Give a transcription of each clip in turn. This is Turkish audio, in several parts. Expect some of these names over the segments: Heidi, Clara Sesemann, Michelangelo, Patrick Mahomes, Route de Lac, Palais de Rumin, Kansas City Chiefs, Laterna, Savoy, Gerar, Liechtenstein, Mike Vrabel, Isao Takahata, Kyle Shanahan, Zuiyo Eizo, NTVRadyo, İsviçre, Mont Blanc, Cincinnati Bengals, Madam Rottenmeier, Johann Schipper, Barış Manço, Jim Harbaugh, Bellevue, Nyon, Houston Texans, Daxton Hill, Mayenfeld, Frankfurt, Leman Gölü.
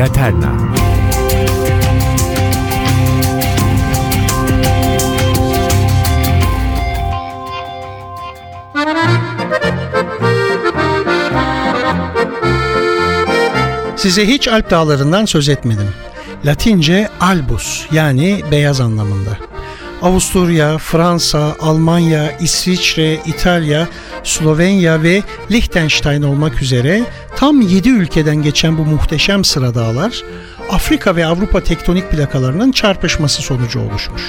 Laterna. Size hiç Alp dağlarından söz etmedim. Latince albus, yani beyaz anlamında. Avusturya, Fransa, Almanya, İsviçre, İtalya, Slovenya ve Liechtenstein olmak üzere tam 7 ülkeden geçen bu muhteşem sıradağlar, Afrika ve Avrupa tektonik plakalarının çarpışması sonucu oluşmuş.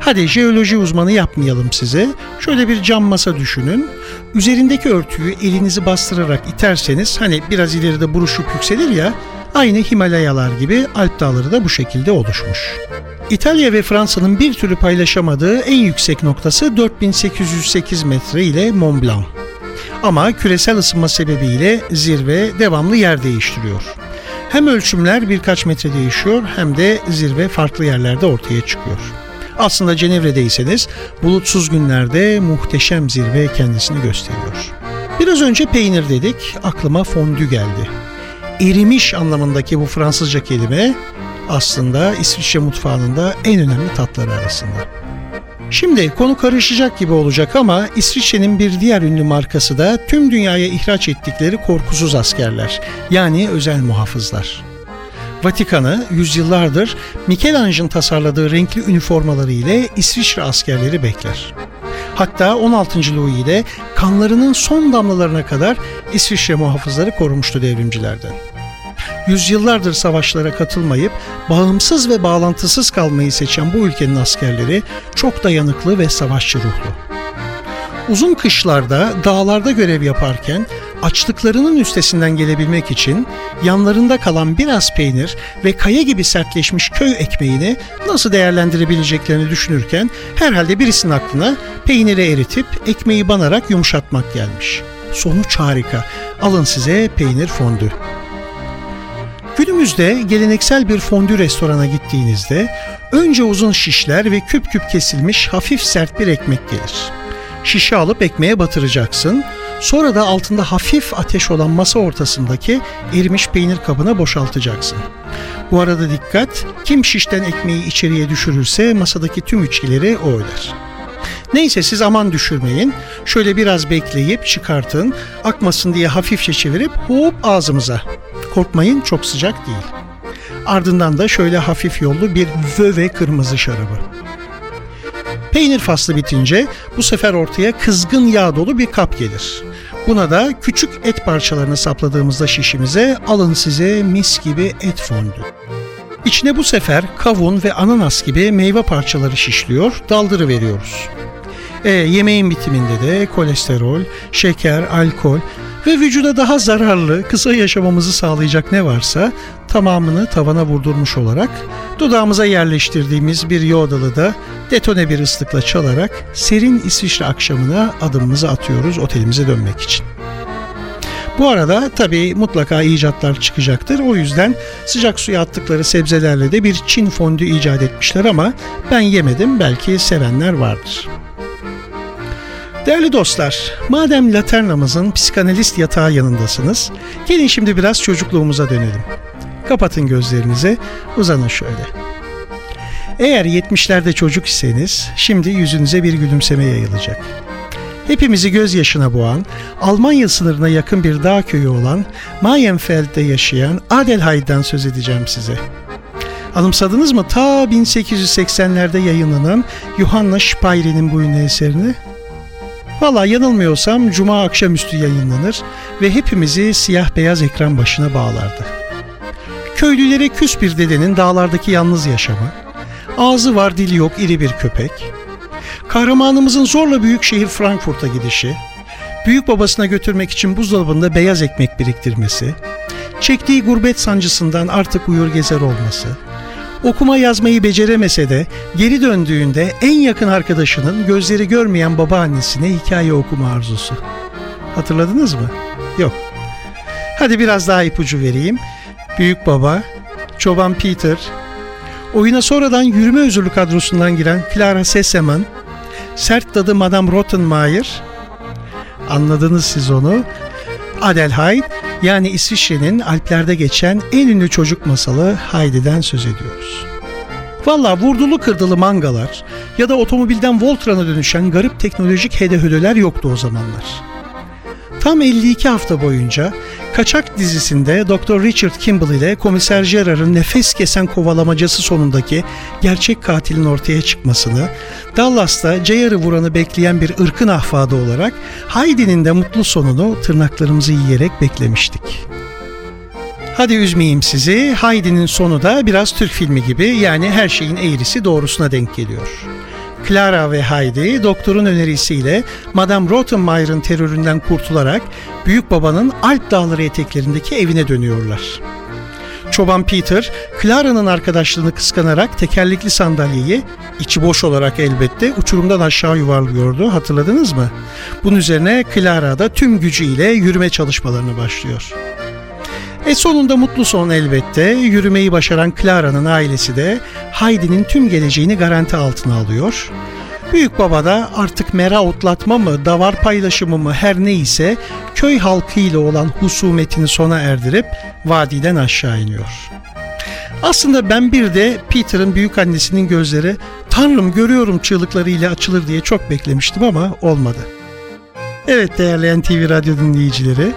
Hadi jeoloji uzmanı yapmayalım size. Şöyle bir cam masa düşünün. Üzerindeki örtüyü elinizi bastırarak iterseniz, hani biraz ileride buruşup yükselir ya, aynı Himalayalar gibi Alp dağları da bu şekilde oluşmuş. İtalya ve Fransa'nın bir türlü paylaşamadığı en yüksek noktası 4808 metre ile Mont Blanc. Ama küresel ısınma sebebiyle zirve devamlı yer değiştiriyor. Hem ölçümler birkaç metre değişiyor, hem de zirve farklı yerlerde ortaya çıkıyor. Aslında Cenevre'deyseniz bulutsuz günlerde muhteşem zirve kendisini gösteriyor. Biraz önce peynir dedik, aklıma fondü geldi. Erimiş anlamındaki bu Fransızca kelime aslında İsviçre mutfağının da en önemli tatları arasında. Şimdi konu karışacak gibi olacak ama İsviçre'nin bir diğer ünlü markası da tüm dünyaya ihraç ettikleri korkusuz askerler, yani özel muhafızlar. Vatikan'ı yüzyıllardır Michelangelo'nun tasarladığı renkli üniformaları ile İsviçre askerleri bekler. Hatta 16. Louis ile kanlarının son damlalarına kadar İsviçre muhafızları korumuştu devrimcilerden. Yüzyıllardır savaşlara katılmayıp bağımsız ve bağlantısız kalmayı seçen bu ülkenin askerleri çok dayanıklı ve savaşçı ruhlu. Uzun kışlarda dağlarda görev yaparken açlıklarının üstesinden gelebilmek için yanlarında kalan biraz peynir ve kaya gibi sertleşmiş köy ekmeğini nasıl değerlendirebileceklerini düşünürken herhalde birisinin aklına peyniri eritip ekmeği banarak yumuşatmak gelmiş. Sonuç harika. Alın size peynir fondü. Günümüzde geleneksel bir fondü restorana gittiğinizde önce uzun şişler ve küp küp kesilmiş hafif sert bir ekmek gelir. Şişe alıp ekmeğe batıracaksın. Sonra da altında hafif ateş olan masa ortasındaki erimiş peynir kabına boşaltacaksın. Bu arada dikkat, kim şişten ekmeği içeriye düşürürse masadaki tüm içkileri o öder. Neyse siz aman düşürmeyin. Şöyle biraz bekleyip çıkartın. Akmasın diye hafifçe çevirip hop ağzımıza. Korkmayın, çok sıcak değil. Ardından da şöyle hafif yollu bir vöve kırmızı şarabı. Peynir faslı bitince bu sefer ortaya kızgın yağ dolu bir kap gelir. Buna da küçük et parçalarını sapladığımızda şişimize, alın size mis gibi et fondü. İçine bu sefer kavun ve ananas gibi meyve parçaları şişliyor, daldırıveriyoruz. Yemeğin bitiminde de kolesterol, şeker, alkol ve vücuda daha zararlı, kısa yaşamamızı sağlayacak ne varsa tamamını tavana vurdurmuş olarak dudağımıza yerleştirdiğimiz bir yodalı da detone bir ıslıkla çalarak serin İsviçre akşamına adımımızı atıyoruz otelimize dönmek için. Bu arada tabii mutlaka icatlar çıkacaktır. O yüzden sıcak suya attıkları sebzelerle de bir Çin fondü icat etmişler ama ben yemedim, belki sevenler vardır. Değerli dostlar, madem Laterna'mızın psikanalist yatağı yanındasınız, gelin şimdi biraz çocukluğumuza dönelim. Kapatın gözlerinizi, uzanın şöyle. Eğer 70'lerde çocuk iseniz, şimdi yüzünüze bir gülümseme yayılacak. Hepimizi gözyaşına boğan, Almanya sınırına yakın bir dağ köyü olan Mayenfeld'de yaşayan Adelheid'den söz edeceğim size. Anımsadınız mı ta 1880'lerde yayınlanan Johann Schipper'in bu ünlü eserini? Valla yanılmıyorsam cuma akşamüstü yayınlanır ve hepimizi siyah beyaz ekran başına bağlardı. Köylülere küs bir dedenin dağlardaki yalnız yaşamı, ağzı var dili yok iri bir köpek, kahramanımızın zorla büyük şehir Frankfurt'a gidişi, büyük babasına götürmek için buzdolabında beyaz ekmek biriktirmesi, çektiği gurbet sancısından artık uyur gezer olması, okuma yazmayı beceremese de geri döndüğünde en yakın arkadaşının gözleri görmeyen babaannesine hikaye okuma arzusu. Hatırladınız mı? Yok. Hadi biraz daha ipucu vereyim. Büyük baba, çoban Peter, oyuna sonradan yürüme özürlü kadrosundan giren Clara Sesemann, sert dadı Madam Rottenmeier, Anladınız siz onu. Adelheid, yani İsviçre'nin Alplerde geçen en ünlü çocuk masalı Heidi'den söz ediyoruz. Valla vurdulu kırdılı mangalar ya da otomobilden Voltran'a dönüşen garip teknolojik hedehödeler yoktu o zamanlar. Tam 52 hafta boyunca Kaçak dizisinde Dr. Richard Kimball ile Komiser Gerar'ın nefes kesen kovalamacası sonundaki gerçek katilin ortaya çıkmasını, Dallas'ta Ceyar'ı vuranı bekleyen bir ırkın ahfadı olarak Heidi'nin de mutlu sonunu tırnaklarımızı yiyerek beklemiştik. Hadi üzmeyeyim sizi, Heidi'nin sonu da biraz Türk filmi gibi, yani her şeyin eğrisi doğrusuna denk geliyor. Clara ve Heidi, doktorun önerisiyle Madam Rottenmeier'ın teröründen kurtularak büyük babanın Alp dağları eteklerindeki evine dönüyorlar. Çoban Peter, Clara'nın arkadaşlığını kıskanarak tekerlekli sandalyeyi, içi boş olarak elbette, uçurumdan aşağı yuvarlıyordu, hatırladınız mı? Bunun üzerine Clara da tüm gücüyle yürüme çalışmalarına başlıyor. Sonunda mutlu son elbette, yürümeyi başaran Clara'nın ailesi de Heidi'nin tüm geleceğini garanti altına alıyor. Büyük baba da artık mera otlatma mı, davar paylaşımı mı her neyse köy halkıyla olan husumetini sona erdirip vadiden aşağı iniyor. Aslında ben bir de Peter'ın büyük annesinin gözleri "Tanrım görüyorum" çığlıklarıyla açılır diye çok beklemiştim ama olmadı. Evet değerli NTV Radyo dinleyicileri,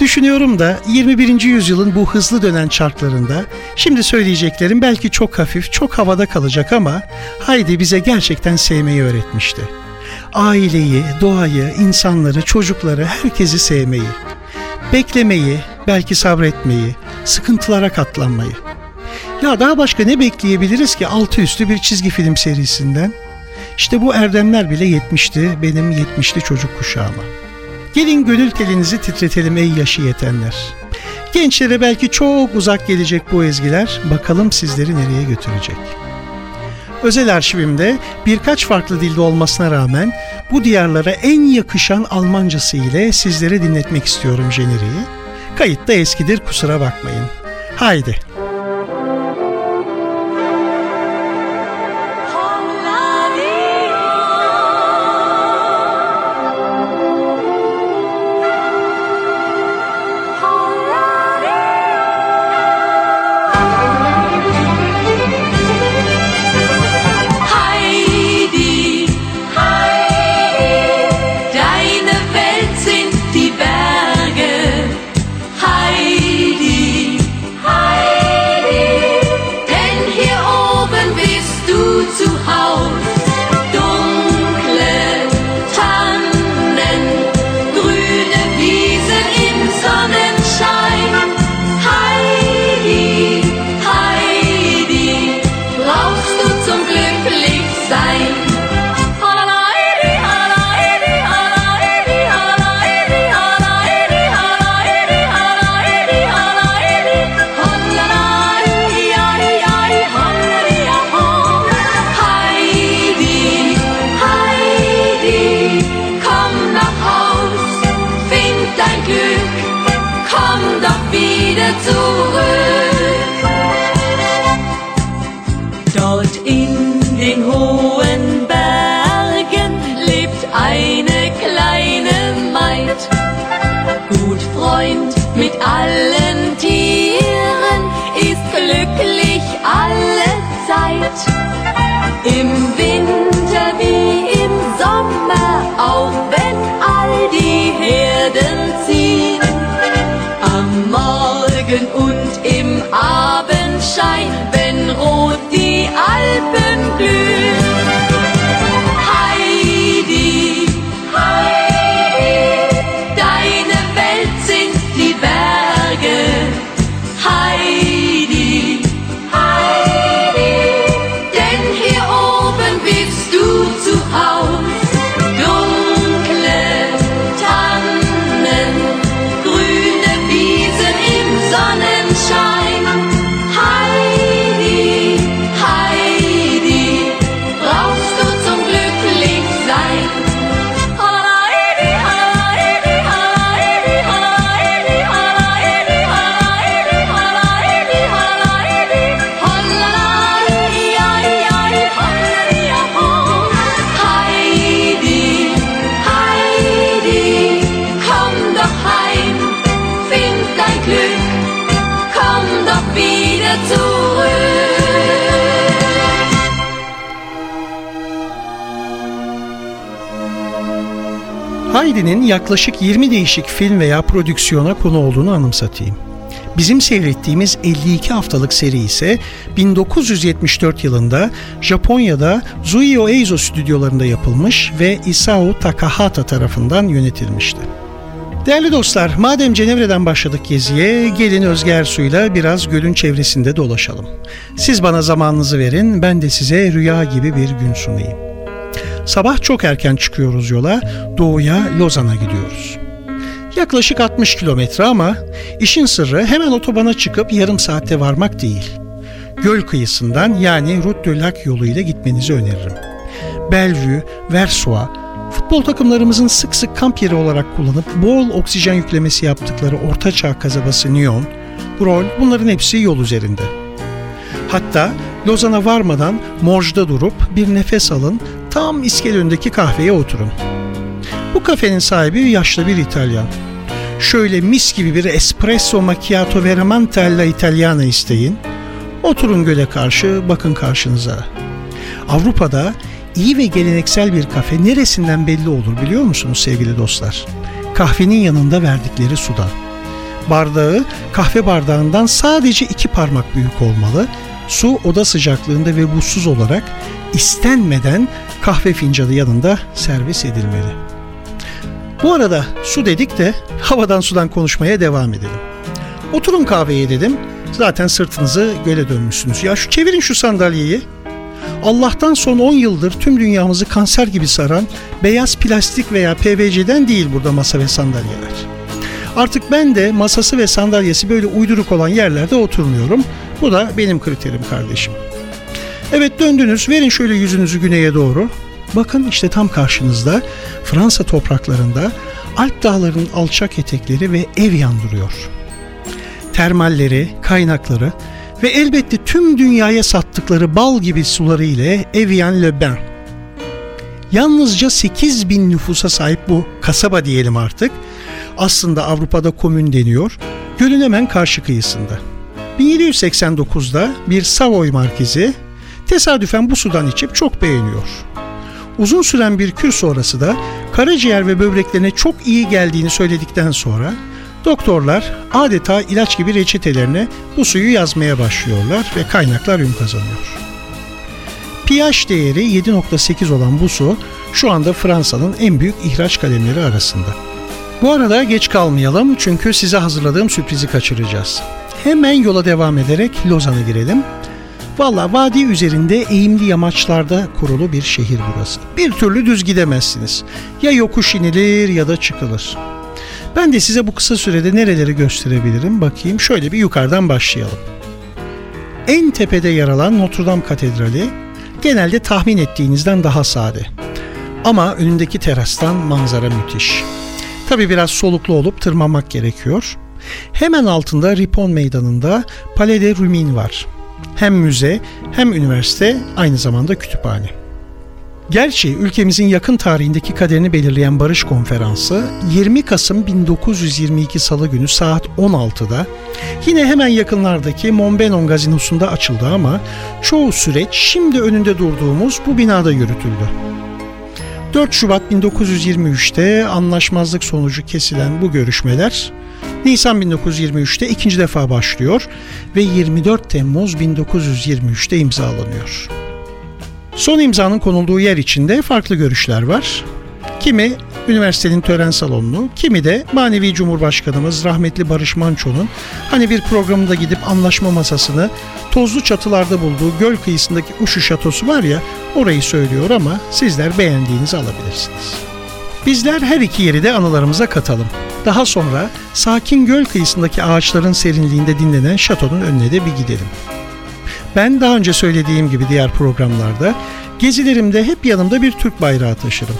düşünüyorum da 21. yüzyılın bu hızlı dönen çarklarında şimdi söyleyeceklerim belki çok hafif, çok havada kalacak ama Heidi bize gerçekten sevmeyi öğretmişti. Aileyi, doğayı, insanları, çocukları, herkesi sevmeyi, beklemeyi, belki sabretmeyi, sıkıntılara katlanmayı. Ya daha başka ne bekleyebiliriz ki altı üstü bir çizgi film serisinden? İşte bu erdemler bile yetmişti benim 70'li çocuk kuşağıma. Gelin gönül telinizi titretelim ey yaşı yetenler. Gençlere belki çok uzak gelecek bu ezgiler, bakalım sizleri nereye götürecek. Özel arşivimde birkaç farklı dilde olmasına rağmen bu diyarlara en yakışan Almancası ile sizlere dinletmek istiyorum jeneriği. Kayıt da eskidir, kusura bakmayın. Haydi. Im Winter wie im Sommer, auch wenn all die Herden ziehen. Am Morgen und im Abendschein, wenn rot die Alpen blühen. Heidi, Heidi, deine Welt sind die Berge. Heidi, Haus, dunkle Tannen, Heidi'nin yaklaşık 20 değişik film veya prodüksiyona konu olduğunu anımsatayım. Bizim seyrettiğimiz 52 haftalık seri ise 1974 yılında Japonya'da Zuiyo Eizo stüdyolarında yapılmış ve Isao Takahata tarafından yönetilmişti. Değerli dostlar, madem Cenevre'den başladık geziye, gelin Özge Ersu'yla biraz gölün çevresinde dolaşalım. Siz bana zamanınızı verin, ben de size rüya gibi bir gün sunayım. Sabah çok erken çıkıyoruz yola, doğuya Lozan'a gidiyoruz. Yaklaşık 60 kilometre ama işin sırrı hemen otobana çıkıp yarım saatte varmak değil. Göl kıyısından yani Route de Lac yoluyla gitmenizi öneririm. Bellevue, Versoix, futbol takımlarımızın sık sık kamp yeri olarak kullanıp bol oksijen yüklemesi yaptıkları ortaçağ kasabası Nyon, Rolle, bunların hepsi yol üzerinde. Hatta Lozan'a varmadan Morj'da durup bir nefes alın, tam iskele önündeki kahveye oturun. Bu kafenin sahibi yaşlı bir İtalyan. Şöyle mis gibi bir espresso macchiato vermentella italiana isteyin. Oturun göle karşı, bakın karşınıza. Avrupa'da iyi ve geleneksel bir kafe neresinden belli olur biliyor musunuz sevgili dostlar? Kahvenin yanında verdikleri sudan. Bardağı kahve bardağından sadece 2 parmak büyük olmalı. Su oda sıcaklığında ve buzsuz olarak istenmeden kahve fincanı yanında servis edilmeli. Bu arada su dedik de havadan sudan konuşmaya devam edelim. Oturun kahveye dedim. Zaten sırtınızı göle dönmüşsünüz. Ya şu çevirin şu sandalyeyi. Allah'tan son 10 yıldır tüm dünyamızı kanser gibi saran beyaz plastik veya PVC'den değil burada masa ve sandalyeler. Artık ben de masası ve sandalyesi böyle uyduruk olan yerlerde oturmuyorum. Bu da benim kriterim kardeşim. Evet döndünüz, verin şöyle yüzünüzü güneye doğru. Bakın işte tam karşınızda Fransa topraklarında Alp dağlarının alçak etekleri ve Evian duruyor. Termalleri, kaynakları ve elbette tüm dünyaya sattıkları bal gibi suları ile Evian Le Bain. Yalnızca 8.000 nüfusa sahip bu kasaba diyelim artık. Aslında Avrupa'da komün deniyor, gölün hemen karşı kıyısında. 1789'da bir Savoy markizi tesadüfen bu sudan içip çok beğeniyor. Uzun süren bir kür sonrası da karaciğer ve böbreklerine çok iyi geldiğini söyledikten sonra doktorlar adeta ilaç gibi reçetelerine bu suyu yazmaya başlıyorlar ve kaynaklar ün kazanıyor. pH değeri 7.8 olan bu su şu anda Fransa'nın en büyük ihraç kalemleri arasında. Bu arada geç kalmayalım çünkü size hazırladığım sürprizi kaçıracağız. Hemen yola devam ederek Lozan'a girelim. Valla vadi üzerinde eğimli yamaçlarda kurulu bir şehir burası. Bir türlü düz gidemezsiniz. Ya yokuş inilir ya da çıkılır. Ben de size bu kısa sürede nereleri gösterebilirim bakayım. Şöyle bir yukarıdan başlayalım. En tepede yer alan Notre Dame Katedrali genelde tahmin ettiğinizden daha sade. Ama önündeki terastan manzara müthiş. Tabii biraz soluklu olup tırmanmak gerekiyor. Hemen altında Ripon meydanında Palais de Rumin var. Hem müze hem üniversite aynı zamanda kütüphane. Gerçi ülkemizin yakın tarihindeki kaderini belirleyen Barış Konferansı 20 Kasım 1922 Salı günü saat 16'da yine hemen yakınlardaki Mont Blanc gazinosunda açıldı ama çoğu süreç şimdi önünde durduğumuz bu binada yürütüldü. 4 Şubat 1923'te anlaşmazlık sonucu kesilen bu görüşmeler Nisan 1923'te ikinci defa başlıyor ve 24 Temmuz 1923'te imzalanıyor. Son imzanın konulduğu yer içinde farklı görüşler var. Kimi üniversitenin tören salonunu, kimi de manevi Cumhurbaşkanımız rahmetli Barış Manço'nun hani bir programında gidip anlaşma masasını tozlu çatılarda bulduğu göl kıyısındaki Uşu Şatosu var ya, orayı söylüyor ama sizler beğendiğinizi alabilirsiniz. Bizler her iki yeri de anılarımıza katalım. Daha sonra sakin göl kıyısındaki ağaçların serinliğinde dinlenen şatonun önüne de bir gidelim. Ben daha önce söylediğim gibi diğer programlarda gezilerimde hep yanımda bir Türk bayrağı taşırım.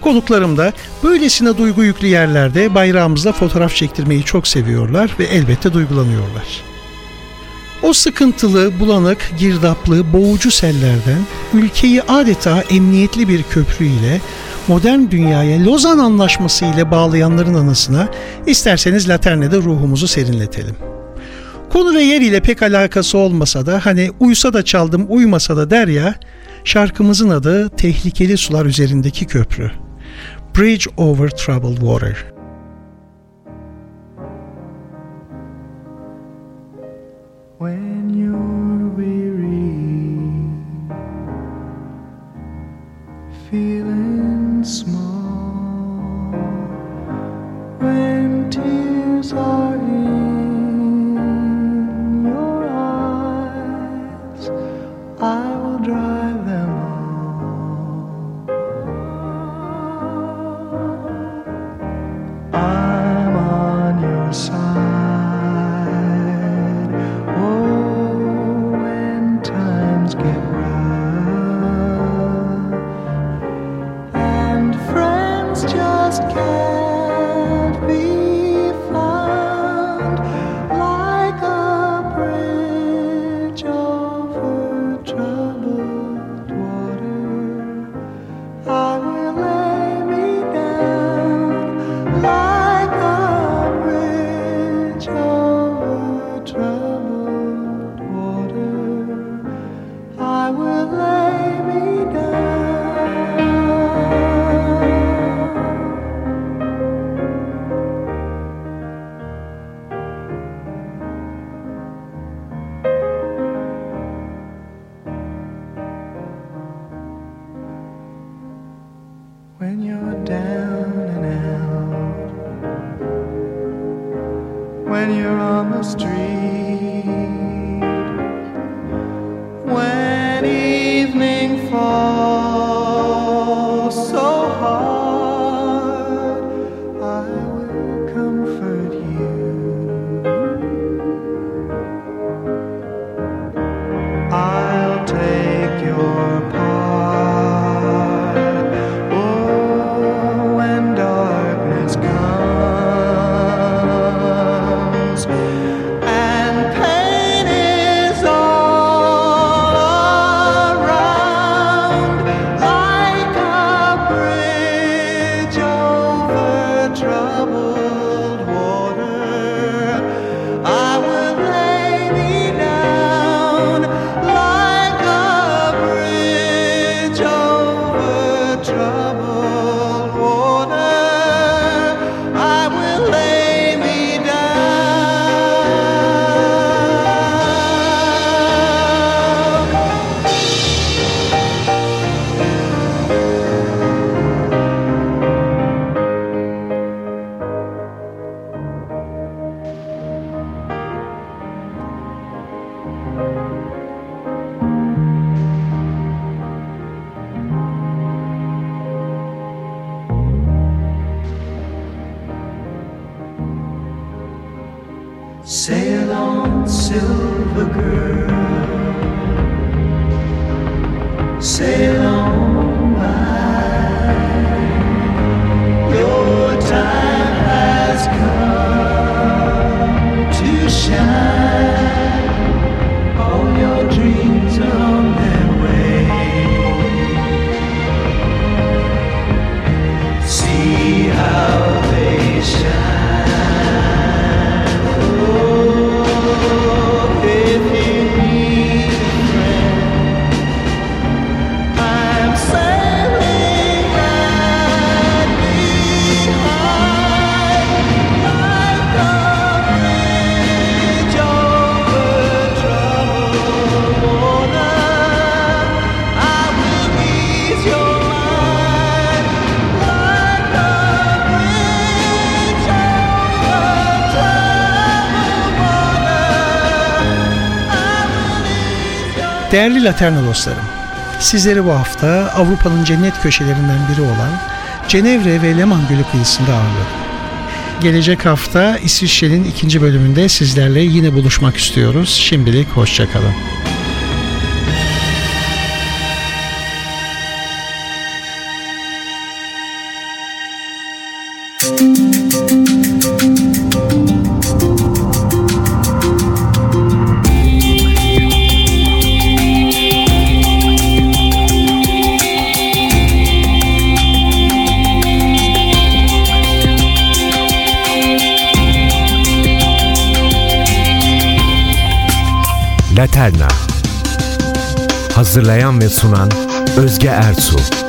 Konuklarım da böylesine duygu yüklü yerlerde bayrağımızla fotoğraf çektirmeyi çok seviyorlar ve elbette duygulanıyorlar. O sıkıntılı, bulanık, girdaplı, boğucu sellerden ülkeyi adeta emniyetli bir köprü ile modern dünyaya Lozan Anlaşması ile bağlayanların anısına isterseniz Laterna'da ruhumuzu serinletelim. Konu ve yer ile pek alakası olmasa da hani uysa da çaldım uymasa da der ya, şarkımızın adı Tehlikeli Sular Üzerindeki Köprü. Bridge over troubled water. When you're weary, feeling small, when tears are in your eyes, I will dry them all. I'm on your side. Sail on, silver girl, sail on by, your time has come to shine, all your dreams are on their way, see how they shine. Değerli Laterna dostlarım, sizleri bu hafta Avrupa'nın cennet köşelerinden biri olan Cenevre ve Leman Gölü kıyısında ağırladım. Gelecek hafta İsviçre'nin 2. bölümünde sizlerle yine buluşmak istiyoruz. Şimdilik hoşçakalın. Hazırlayan ve sunan Özge Ersu.